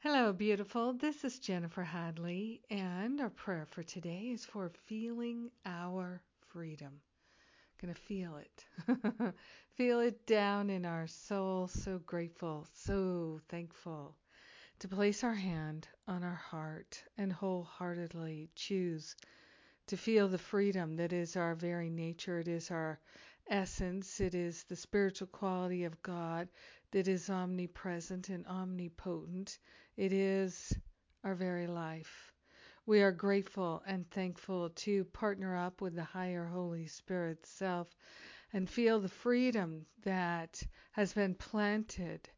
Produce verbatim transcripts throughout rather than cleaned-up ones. Hello, beautiful. This is Jennifer Hadley, and our prayer for today is for feeling our freedom. Gonna feel it. Feel it down in our soul. So grateful, so thankful to place our hand on our heart and wholeheartedly choose to feel the freedom that is our very nature. It is our essence. It is the spiritual quality of God that is omnipresent and omnipotent. It is our very life. We are grateful and thankful to partner up with the higher Holy Spirit self and feel the freedom that has been planted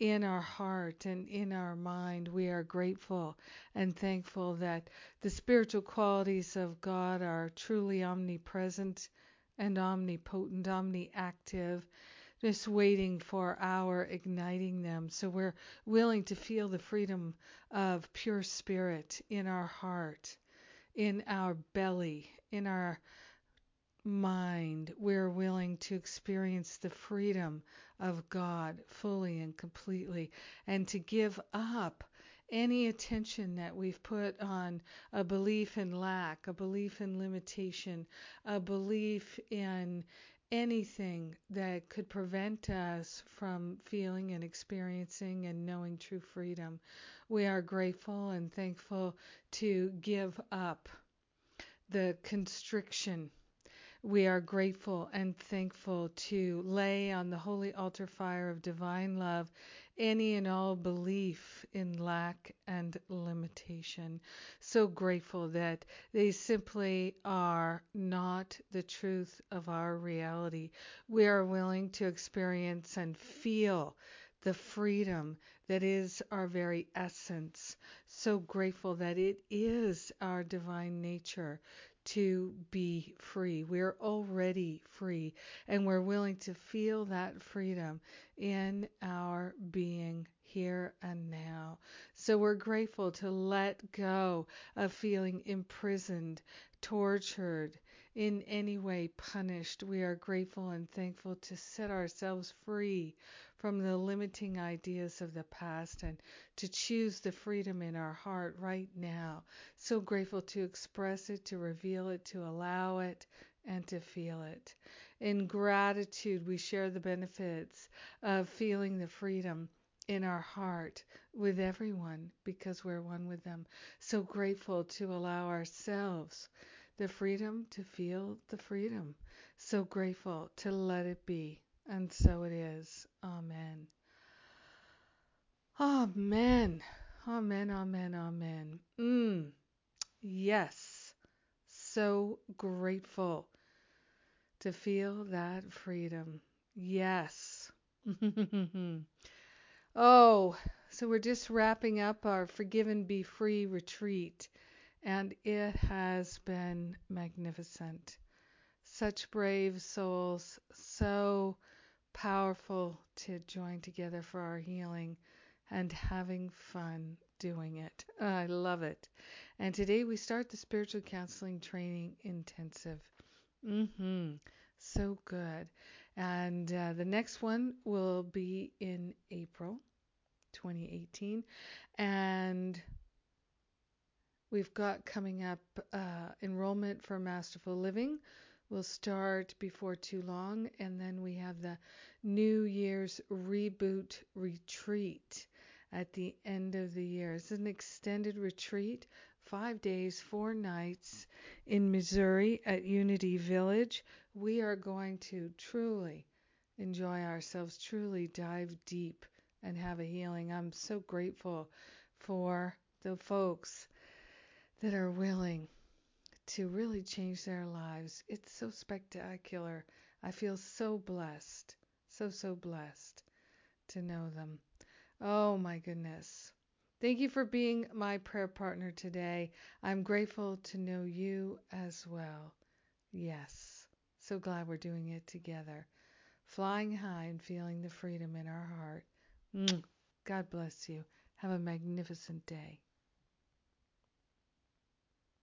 in our heart and in our mind. We are grateful and thankful that the spiritual qualities of God are truly omnipresent and omnipotent, omniactive, just waiting for our igniting them. So we're willing to feel the freedom of pure spirit in our heart, in our belly, in our mind. We're willing to experience the freedom of God fully and completely, and to give up any attention that we've put on a belief in lack, a belief in limitation, a belief in anything that could prevent us from feeling and experiencing and knowing true freedom. We are grateful and thankful to give up the constriction. We are grateful and thankful to lay on the holy altar fire of divine love any and all belief in lack and limitation. So grateful that they simply are not the truth of our reality. We are willing to experience and feel the freedom that is our very essence. So grateful that it is our divine nature to be free. We're already free, and we're willing to feel that freedom in our being here and now. So we're grateful to let go of feeling imprisoned, tortured, in any way punished. We are grateful and thankful to set ourselves free from the limiting ideas of the past and to choose the freedom in our heart right now. So grateful to express it, to reveal it, to allow it, and to feel it. In gratitude, we share the benefits of feeling the freedom in our heart with everyone because we're one with them. So grateful to allow ourselves the freedom to feel the freedom. So grateful to let it be. And so it is. Amen. Amen. Amen, amen, amen. Mm. Yes. So grateful to feel that freedom. Yes. Oh, so we're just wrapping up our Forgiven Be Free retreat, and it has been magnificent. Such brave souls, so powerful to join together for our healing and having fun doing it. I love it. And today we start the Spiritual Counseling Training Intensive. Mm-hmm. So good. And uh, the next one will be in April twenty eighteen. And we've got coming up uh, enrollment for Masterful Living. We'll start before too long, and then we have the New Year's Reboot Retreat at the end of the year. It's an extended retreat, five days, four nights in Missouri at Unity Village. We are going to truly enjoy ourselves, truly dive deep and have a healing. I'm so grateful for the folks that are willing to really change their lives. It's so spectacular. I feel so blessed, so, so blessed to know them. Oh my goodness. Thank you for being my prayer partner today. I'm grateful to know you as well. Yes. So glad we're doing it together. Flying high and feeling the freedom in our heart. God bless you. Have a magnificent day.